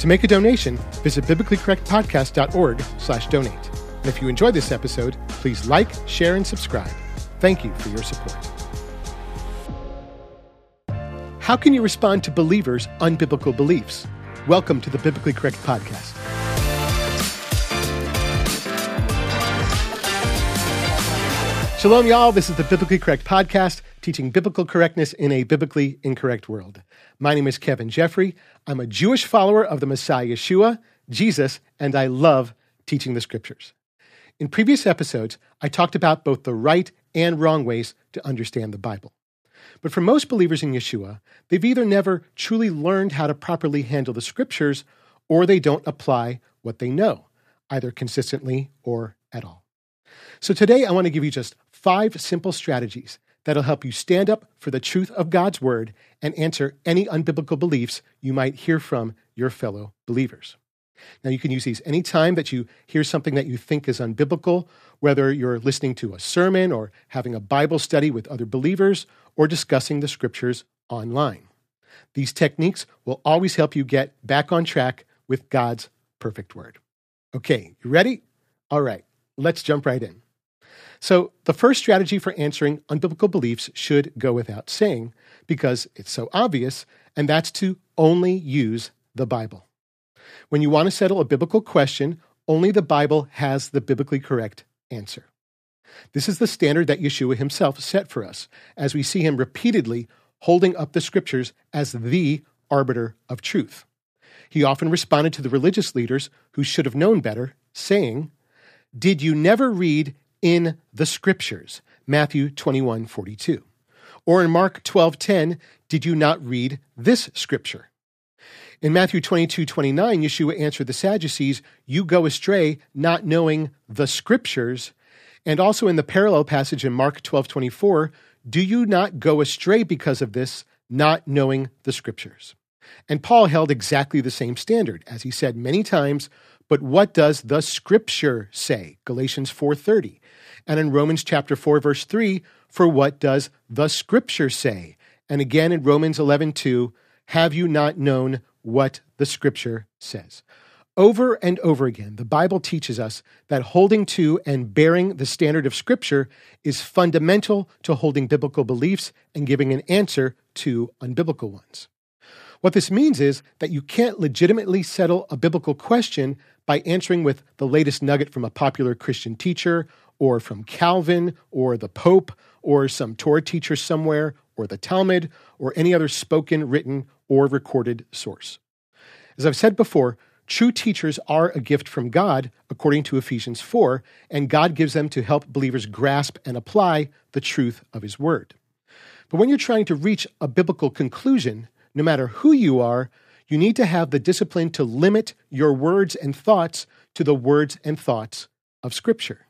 To make a donation, visit biblicallycorrectpodcast.org/donate. And if you enjoyed this episode, please like, share, and subscribe. Thank you for your support. How can you respond to believers' unbiblical beliefs? Welcome to the Biblically Correct Podcast. Shalom, y'all. This is the Biblically Correct Podcast, teaching biblical correctness in a biblically incorrect world. My name is Kevin Jeffrey. I'm a Jewish follower of the Messiah, Yeshua, Jesus, and I love teaching the Scriptures. In previous episodes, I talked about both the right and wrong ways to understand the Bible. But for most believers in Yeshua, they've either never truly learned how to properly handle the Scriptures, or they don't apply what they know, either consistently or at all. So today, I want to give you just 5 simple strategies that'll help you stand up for the truth of God's Word and answer any unbiblical beliefs you might hear from your fellow believers. Now, you can use these anytime that you hear something that you think is unbiblical, whether you're listening to a sermon or having a Bible study with other believers or discussing the Scriptures online. These techniques will always help you get back on track with God's perfect Word. Okay, you ready? All right, let's jump right in. So the first strategy for answering unbiblical beliefs should go without saying because it's so obvious, and that's to only use the Bible. When you want to settle a biblical question, only the Bible has the biblically correct answer. This is the standard that Yeshua himself set for us, as we see him repeatedly holding up the Scriptures as the arbiter of truth. He often responded to the religious leaders who should have known better, saying, "Did you never read in the Scriptures, Matthew 21:42. Or in Mark 12:10, did you not read this Scripture?" In Matthew 22:29, Yeshua answered the Sadducees, "You go astray not knowing the Scriptures." And also in the parallel passage in Mark 12:24, "Do you not go astray because of this, not knowing the Scriptures?" And Paul held exactly the same standard, as he said many times, "But what does the Scripture say?" Galatians 4:30. And in Romans chapter 4, verse 3, "For what does the Scripture say?" And again in Romans 11:2, "Have you not known what the Scripture says?" Over and over again, the Bible teaches us that holding to and bearing the standard of Scripture is fundamental to holding biblical beliefs and giving an answer to unbiblical ones. What this means is that you can't legitimately settle a biblical question by answering with the latest nugget from a popular Christian teacher, or from Calvin, or the Pope, or some Torah teacher somewhere, or the Talmud, or any other spoken, written, or recorded source. As I've said before, true teachers are a gift from God, according to Ephesians 4, and God gives them to help believers grasp and apply the truth of His Word. But when you're trying to reach a biblical conclusion, no matter who you are, you need to have the discipline to limit your words and thoughts to the words and thoughts of Scripture.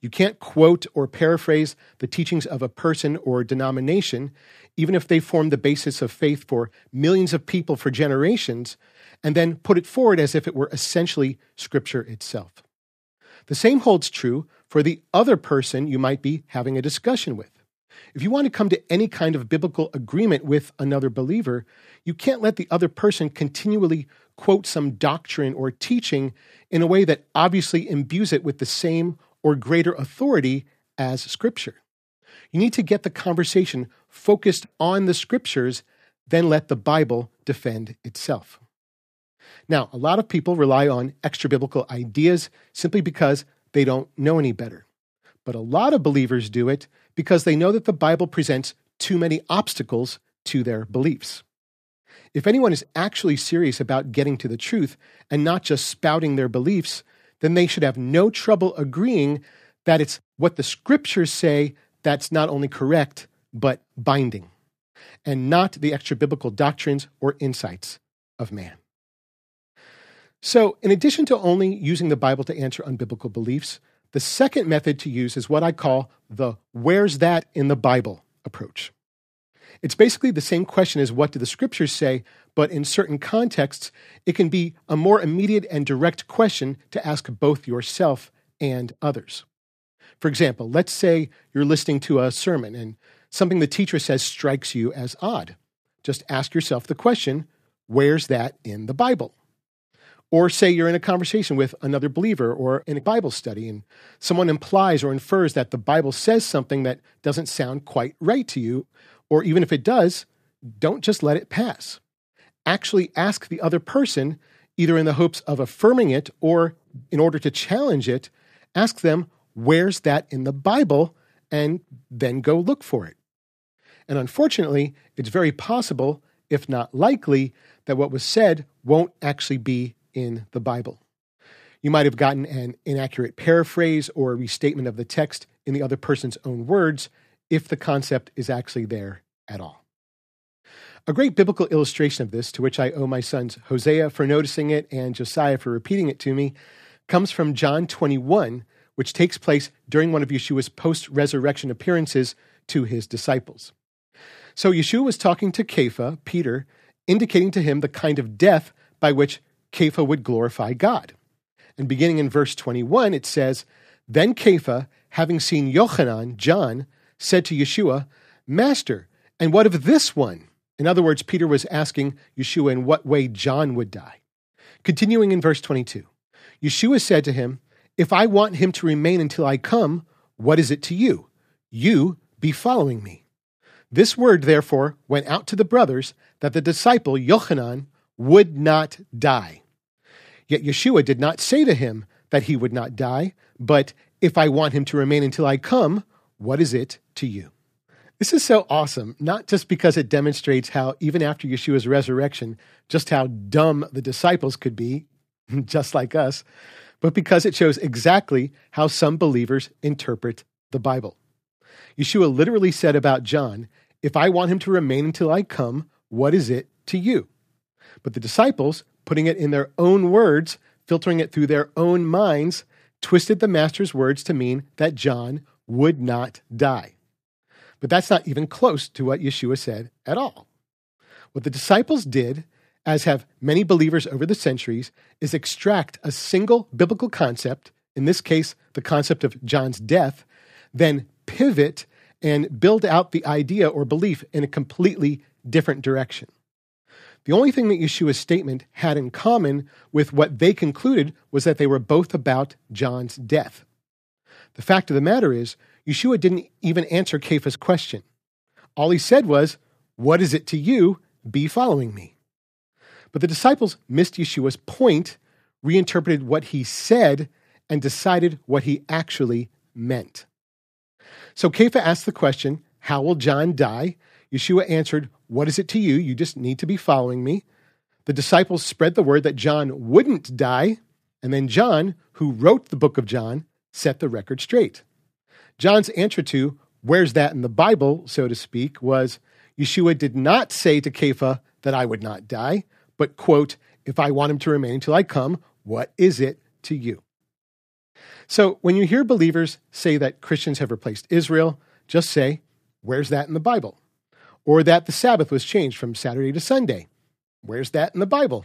You can't quote or paraphrase the teachings of a person or denomination, even if they formed the basis of faith for millions of people for generations, and then put it forward as if it were essentially Scripture itself. The same holds true for the other person you might be having a discussion with. If you want to come to any kind of biblical agreement with another believer, you can't let the other person continually quote some doctrine or teaching in a way that obviously imbues it with the same or greater authority as Scripture. You need to get the conversation focused on the Scriptures, then let the Bible defend itself. Now, a lot of people rely on extra-biblical ideas simply because they don't know any better. But a lot of believers do it because they know that the Bible presents too many obstacles to their beliefs. If anyone is actually serious about getting to the truth and not just spouting their beliefs, then they should have no trouble agreeing that it's what the Scriptures say that's not only correct, but binding, and not the extra-biblical doctrines or insights of man. So, in addition to only using the Bible to answer unbiblical beliefs, the second method to use is what I call the "where's that in the Bible" approach. It's basically the same question as what do the Scriptures say, but in certain contexts, it can be a more immediate and direct question to ask both yourself and others. For example, let's say you're listening to a sermon and something the teacher says strikes you as odd. Just ask yourself the question, "Where's that in the Bible?" Or say you're in a conversation with another believer or in a Bible study and someone implies or infers that the Bible says something that doesn't sound quite right to you, or even if it does, don't just let it pass. Actually ask the other person, either in the hopes of affirming it or in order to challenge it, ask them, where's that in the Bible? And then go look for it. And unfortunately, it's very possible, if not likely, that what was said won't actually be in the Bible. You might have gotten an inaccurate paraphrase or restatement of the text in the other person's own words if the concept is actually there at all. A great biblical illustration of this, to which I owe my sons Hosea for noticing it and Josiah for repeating it to me, comes from John 21, which takes place during one of Yeshua's post-resurrection appearances to his disciples. So Yeshua was talking to Kepha, Peter, indicating to him the kind of death by which Kepha would glorify God. And beginning in verse 21, it says, "Then Kepha, having seen Yohanan, John, said to Yeshua, 'Master, and what of this one?'" In other words, Peter was asking Yeshua in what way John would die. Continuing in verse 22, Yeshua said to him, "If I want him to remain until I come, what is it to you? You be following me." This word, therefore, went out to the brothers that the disciple Yohanan would not die. Yet Yeshua did not say to him that he would not die, but, "If I want him to remain until I come, what is it to you?" This is so awesome, not just because it demonstrates how, even after Yeshua's resurrection, just how dumb the disciples could be, just like us, but because it shows exactly how some believers interpret the Bible. Yeshua literally said about John, "If I want him to remain until I come, what is it to you?" But the disciples, putting it in their own words, filtering it through their own minds, twisted the master's words to mean that John would not die. But that's not even close to what Yeshua said at all. What the disciples did, as have many believers over the centuries, is extract a single biblical concept, in this case, the concept of John's death, then pivot and build out the idea or belief in a completely different direction. The only thing that Yeshua's statement had in common with what they concluded was that they were both about John's death. The fact of the matter is, Yeshua didn't even answer Kepha's question. All he said was, "What is it to you? Be following me." But the disciples missed Yeshua's point, reinterpreted what he said, and decided what he actually meant. So Kepha asked the question, "How will John die?" Yeshua answered, "What is it to you? You just need to be following me." The disciples spread the word that John wouldn't die, and then John, who wrote the book of John, set the record straight. John's answer to, "Where's that in the Bible?" so to speak, was, Yeshua did not say to Kepha that I would not die, but, quote, "If I want him to remain until I come, what is it to you?" So when you hear believers say that Christians have replaced Israel, just say, "Where's that in the Bible?" Or that the Sabbath was changed from Saturday to Sunday. Where's that in the Bible?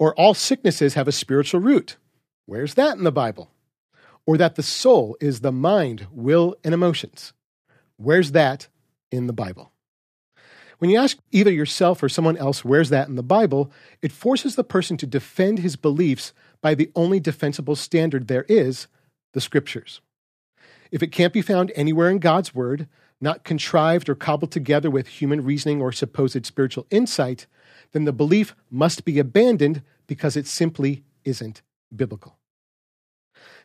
Or all sicknesses have a spiritual root. Where's that in the Bible? Or that the soul is the mind, will, and emotions. Where's that in the Bible? When you ask either yourself or someone else, "Where's that in the Bible?" it forces the person to defend his beliefs by the only defensible standard there is, the Scriptures. If it can't be found anywhere in God's Word, not contrived or cobbled together with human reasoning or supposed spiritual insight, then the belief must be abandoned because it simply isn't biblical.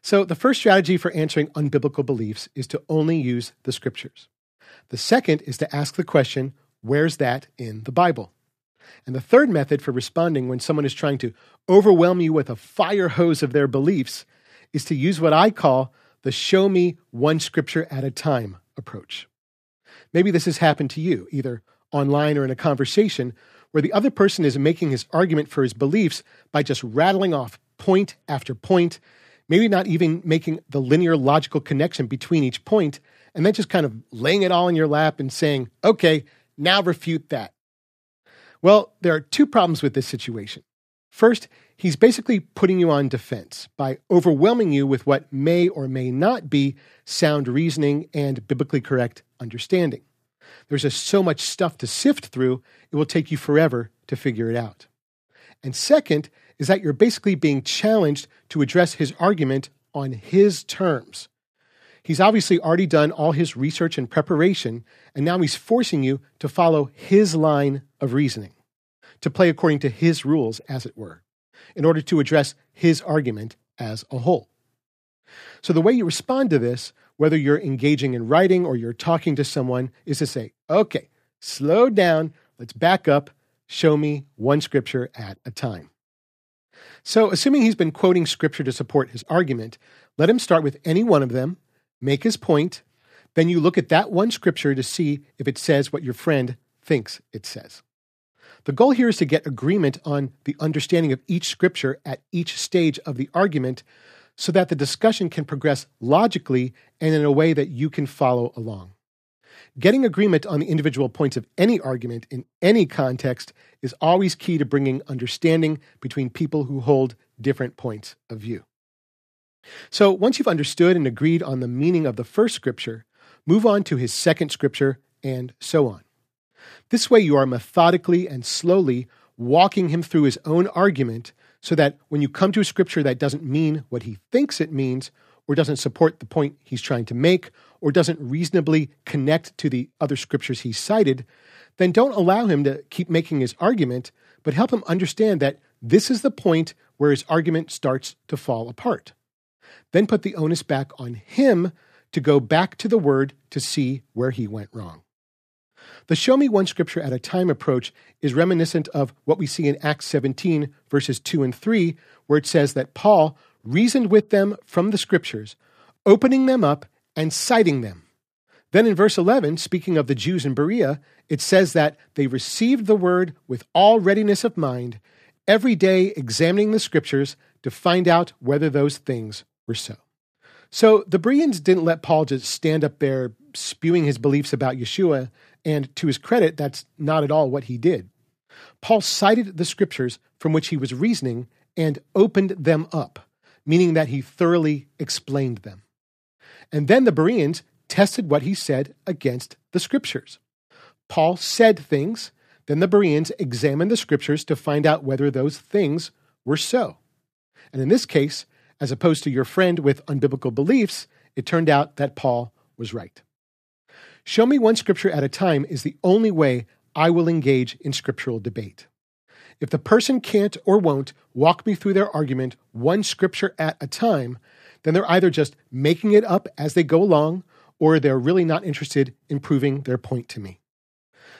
So the first strategy for answering unbiblical beliefs is to only use the Scriptures. The second is to ask the question, "Where's that in the Bible?" And the third method for responding when someone is trying to overwhelm you with a fire hose of their beliefs is to use what I call the "show me one scripture at a time" approach. Maybe this has happened to you, either online or in a conversation, where the other person is making his argument for his beliefs by just rattling off point after point, maybe not even making the linear logical connection between each point, and then just kind of laying it all in your lap and saying, "Okay, now refute that." Well, there are two problems with this situation. First, he's basically putting you on defense by overwhelming you with what may or may not be sound reasoning and biblically correct understanding. There's just so much stuff to sift through, it will take you forever to figure it out. And second is that you're basically being challenged to address his argument on his terms. He's obviously already done all his research and preparation, and now he's forcing you to follow his line of reasoning, to play according to his rules, as it were, in order to address his argument as a whole. So the way you respond to this, whether you're engaging in writing or you're talking to someone, is to say, okay, slow down, let's back up, show me one scripture at a time. So assuming he's been quoting scripture to support his argument, let him start with any one of them, make his point, then you look at that one scripture to see if it says what your friend thinks it says. The goal here is to get agreement on the understanding of each scripture at each stage of the argument so that the discussion can progress logically and in a way that you can follow along. Getting agreement on the individual points of any argument in any context is always key to bringing understanding between people who hold different points of view. So once you've understood and agreed on the meaning of the first scripture, move on to his second scripture and so on. This way you are methodically and slowly walking him through his own argument so that when you come to a scripture that doesn't mean what he thinks it means or doesn't support the point he's trying to make or doesn't reasonably connect to the other scriptures he cited, then don't allow him to keep making his argument, but help him understand that this is the point where his argument starts to fall apart. Then put the onus back on him to go back to the Word to see where he went wrong. The show me one scripture at a time approach is reminiscent of what we see in Acts 17, verses 2 and 3, where it says that Paul reasoned with them from the scriptures, opening them up and citing them. Then in verse 11, speaking of the Jews in Berea, it says that they received the word with all readiness of mind, every day examining the scriptures to find out whether those things were so. So the Bereans didn't let Paul just stand up there spewing his beliefs about Yeshua, and to his credit, that's not at all what he did. Paul cited the scriptures from which he was reasoning and opened them up, meaning that he thoroughly explained them. And then the Bereans tested what he said against the scriptures. Paul said things, then the Bereans examined the scriptures to find out whether those things were so. And in this case, as opposed to your friend with unbiblical beliefs, it turned out that Paul was right. Show me one scripture at a time is the only way I will engage in scriptural debate. If the person can't or won't walk me through their argument one scripture at a time, then they're either just making it up as they go along, or they're really not interested in proving their point to me.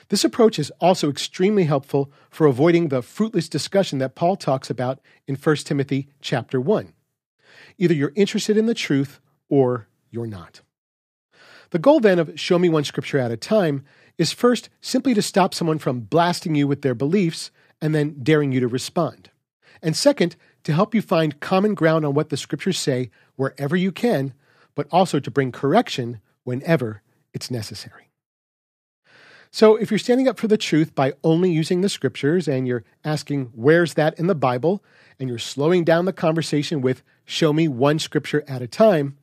This approach is also extremely helpful for avoiding the fruitless discussion that Paul talks about in 1 Timothy chapter 1. Either you're interested in the truth or you're not. The goal then of show me one scripture at a time is first simply to stop someone from blasting you with their beliefs and then daring you to respond. And second, to help you find common ground on what the scriptures say wherever you can, but also to bring correction whenever it's necessary. So if you're standing up for the truth by only using the scriptures and you're asking, where's that in the Bible? And you're slowing down the conversation with show me one scripture at a time,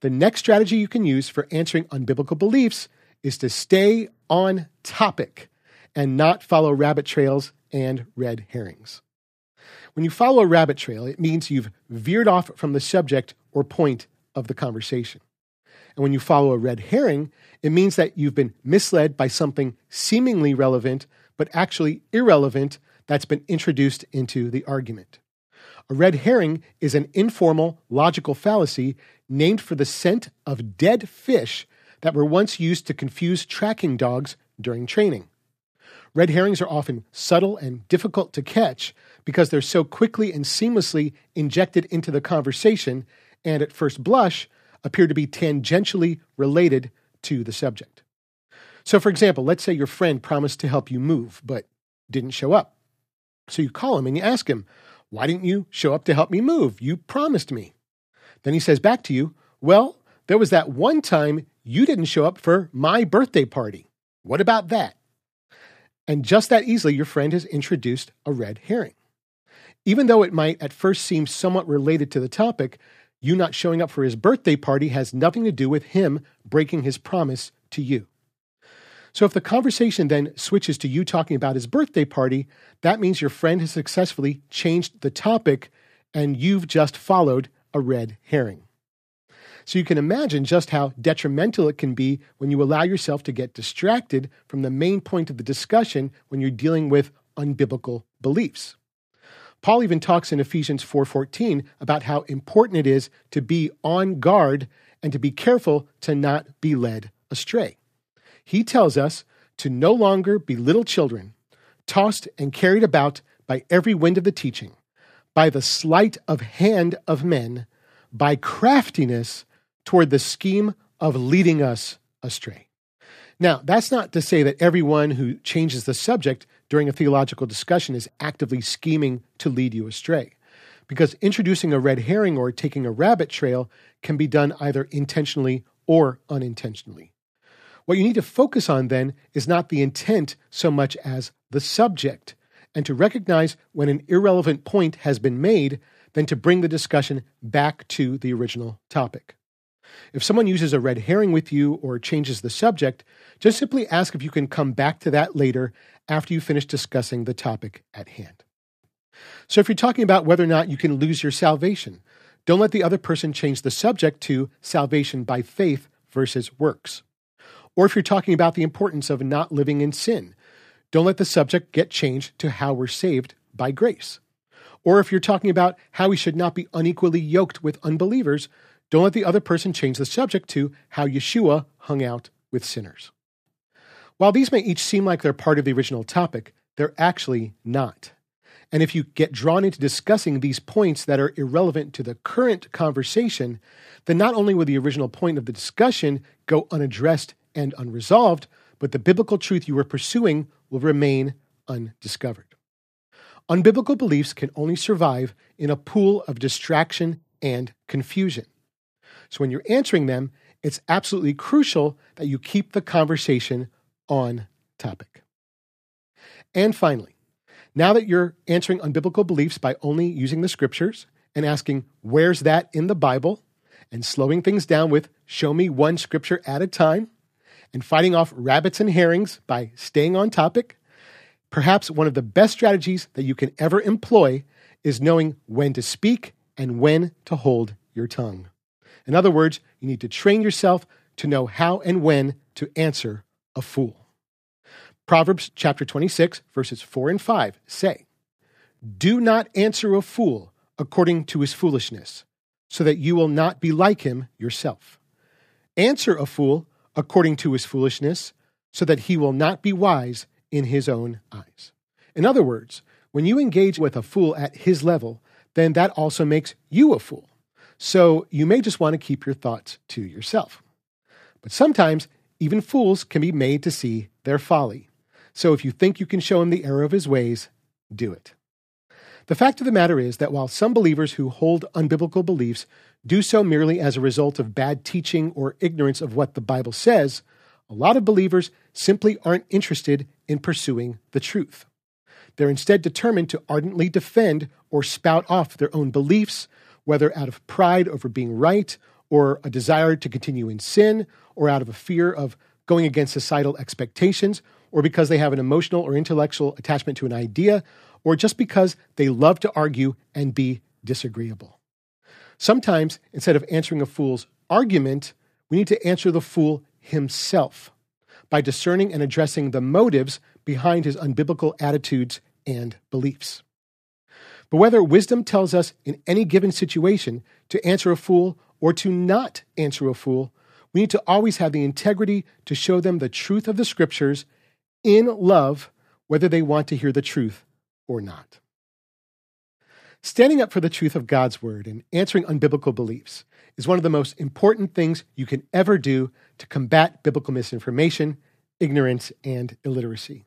the next strategy you can use for answering unbiblical beliefs is to stay on topic and not follow rabbit trails and red herrings. When you follow a rabbit trail, it means you've veered off from the subject or point of the conversation. And when you follow a red herring, it means that you've been misled by something seemingly relevant, but actually irrelevant that's been introduced into the argument. A red herring is an informal logical fallacy named for the scent of dead fish that were once used to confuse tracking dogs during training. Red herrings are often subtle and difficult to catch because they're so quickly and seamlessly injected into the conversation and at first blush appear to be tangentially related to the subject. So for example, let's say your friend promised to help you move but didn't show up. So you call him and you ask him, why didn't you show up to help me move? You promised me. Then he says back to you, well, there was that one time you didn't show up for my birthday party. What about that? And just that easily, your friend has introduced a red herring. Even though it might at first seem somewhat related to the topic, you not showing up for his birthday party has nothing to do with him breaking his promise to you. So if the conversation then switches to you talking about his birthday party, that means your friend has successfully changed the topic and you've just followed a red herring. So you can imagine just how detrimental it can be when you allow yourself to get distracted from the main point of the discussion when you're dealing with unbiblical beliefs. Paul even talks in Ephesians 4:14 about how important it is to be on guard and to be careful to not be led astray. He tells us to no longer be little children, tossed and carried about by every wind of the teaching, by the sleight of hand of men, by craftiness toward the scheme of leading us astray. Now, that's not to say that everyone who changes the subject during a theological discussion is actively scheming to lead you astray, because introducing a red herring or taking a rabbit trail can be done either intentionally or unintentionally. What you need to focus on then is not the intent so much as the subject, and to recognize when an irrelevant point has been made, then to bring the discussion back to the original topic. If someone uses a red herring with you or changes the subject, just simply ask if you can come back to that later after you finish discussing the topic at hand. So if you're talking about whether or not you can lose your salvation, don't let the other person change the subject to salvation by faith versus works. Or if you're talking about the importance of not living in sin, don't let the subject get changed to how we're saved by grace. Or if you're talking about how we should not be unequally yoked with unbelievers, don't let the other person change the subject to how Yeshua hung out with sinners. While these may each seem like they're part of the original topic, they're actually not. And if you get drawn into discussing these points that are irrelevant to the current conversation, then not only will the original point of the discussion go unaddressed and unresolved, but the biblical truth you were pursuing will remain undiscovered. Unbiblical beliefs can only survive in a pool of distraction and confusion. So when you're answering them, it's absolutely crucial that you keep the conversation on topic. And finally, now that you're answering unbiblical beliefs by only using the scriptures and asking, where's that in the Bible? And slowing things down with, show me one scripture at a time, and fighting off rabbits and herrings by staying on topic, perhaps one of the best strategies that you can ever employ is knowing when to speak and when to hold your tongue. In other words, you need to train yourself to know how and when to answer a fool. Proverbs chapter 26, verses 4 and 5 say, "Do not answer a fool according to his foolishness, so that you will not be like him yourself. Answer a fool according to his foolishness, so that he will not be wise in his own eyes." In other words, when you engage with a fool at his level, then that also makes you a fool. So you may just want to keep your thoughts to yourself. But sometimes, even fools can be made to see their folly. So if you think you can show him the error of his ways, do it. The fact of the matter is that while some believers who hold unbiblical beliefs do so merely as a result of bad teaching or ignorance of what the Bible says, a lot of believers simply aren't interested in pursuing the truth. They're instead determined to ardently defend or spout off their own beliefs, whether out of pride over being right, or a desire to continue in sin, or out of a fear of going against societal expectations, or because they have an emotional or intellectual attachment to an idea, or just because they love to argue and be disagreeable. Sometimes, instead of answering a fool's argument, we need to answer the fool himself, by discerning and addressing the motives behind his unbiblical attitudes and beliefs. But whether wisdom tells us in any given situation to answer a fool or to not answer a fool, we need to always have the integrity to show them the truth of the scriptures in love, whether they want to hear the truth or not. Standing up for the truth of God's word and answering unbiblical beliefs is one of the most important things you can ever do to combat biblical misinformation, ignorance, and illiteracy.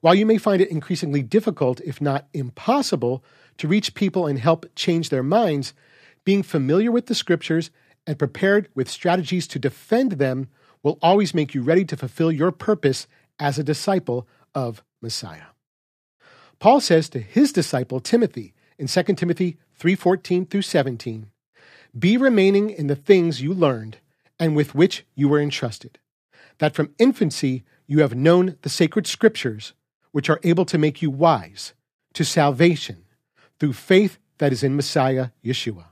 While you may find it increasingly difficult, if not impossible, to reach people and help change their minds, being familiar with the scriptures and prepared with strategies to defend them will always make you ready to fulfill your purpose as a disciple of Messiah. Paul says to his disciple Timothy in 2 Timothy 3:14 through 17, "Be remaining in the things you learned and with which you were entrusted. that from infancy you have known the sacred Scriptures, which are able to make you wise to salvation through faith that is in Messiah Yeshua.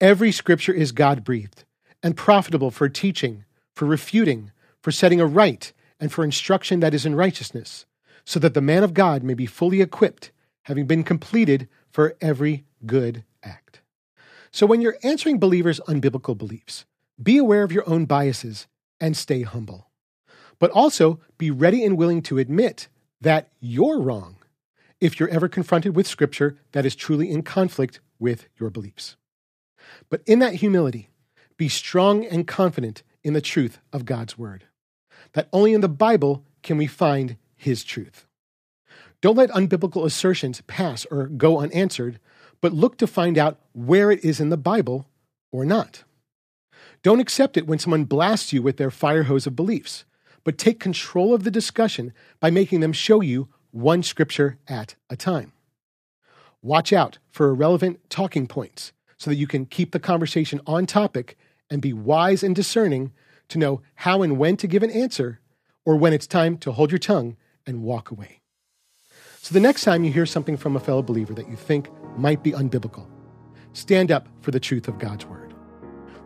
Every Scripture is God-breathed and profitable for teaching, for refuting, for setting aright, and for instruction that is in righteousness, so that the man of God may be fully equipped, having been completed for every good act. So when you're answering believers' unbiblical beliefs, be aware of your own biases and stay humble. But also be ready and willing to admit that you're wrong if you're ever confronted with Scripture that is truly in conflict with your beliefs. But in that humility, be strong and confident in the truth of God's Word, that only in the Bible can we find His truth. Don't let unbiblical assertions pass or go unanswered, but look to find out where it is in the Bible or not. Don't accept it when someone blasts you with their fire hose of beliefs, but take control of the discussion by making them show you one Scripture at a time. Watch out for irrelevant talking points so that you can keep the conversation on topic and be wise and discerning to know how and when to give an answer or when it's time to hold your tongue and walk away. So the next time you hear something from a fellow believer that you think might be unbiblical, stand up for the truth of God's Word.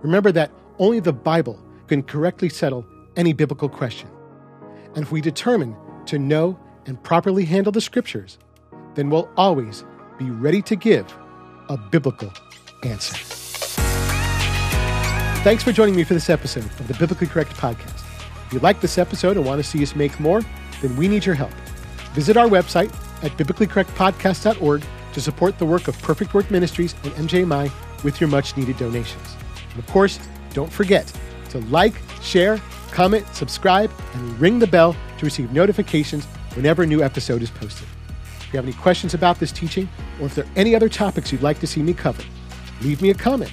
Remember that only the Bible can correctly settle any biblical question. And if we determine to know and properly handle the Scriptures, then we'll always be ready to give a biblical answer. Thanks for joining me for this episode of the Biblically Correct Podcast. If you like this episode and want to see us make more, then we need your help. Visit our website at biblicallycorrectpodcast.org to support the work of Perfect Word Ministries and MJMI with your much-needed donations. And of course, don't forget to like, share, comment, subscribe, and ring the bell to receive notifications whenever a new episode is posted. If you have any questions about this teaching, or if there are any other topics you'd like to see me cover, leave me a comment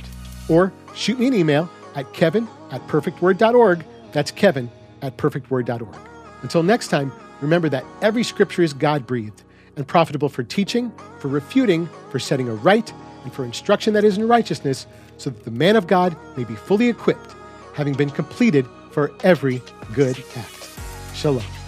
or shoot me an email at kevin@perfectword.org. That's kevin@perfectword.org. Until next time, remember that every Scripture is God-breathed and profitable for teaching, for refuting, for setting aright, and for instruction that is in righteousness, so that the man of God may be fully equipped, having been completed for every good act. Shalom.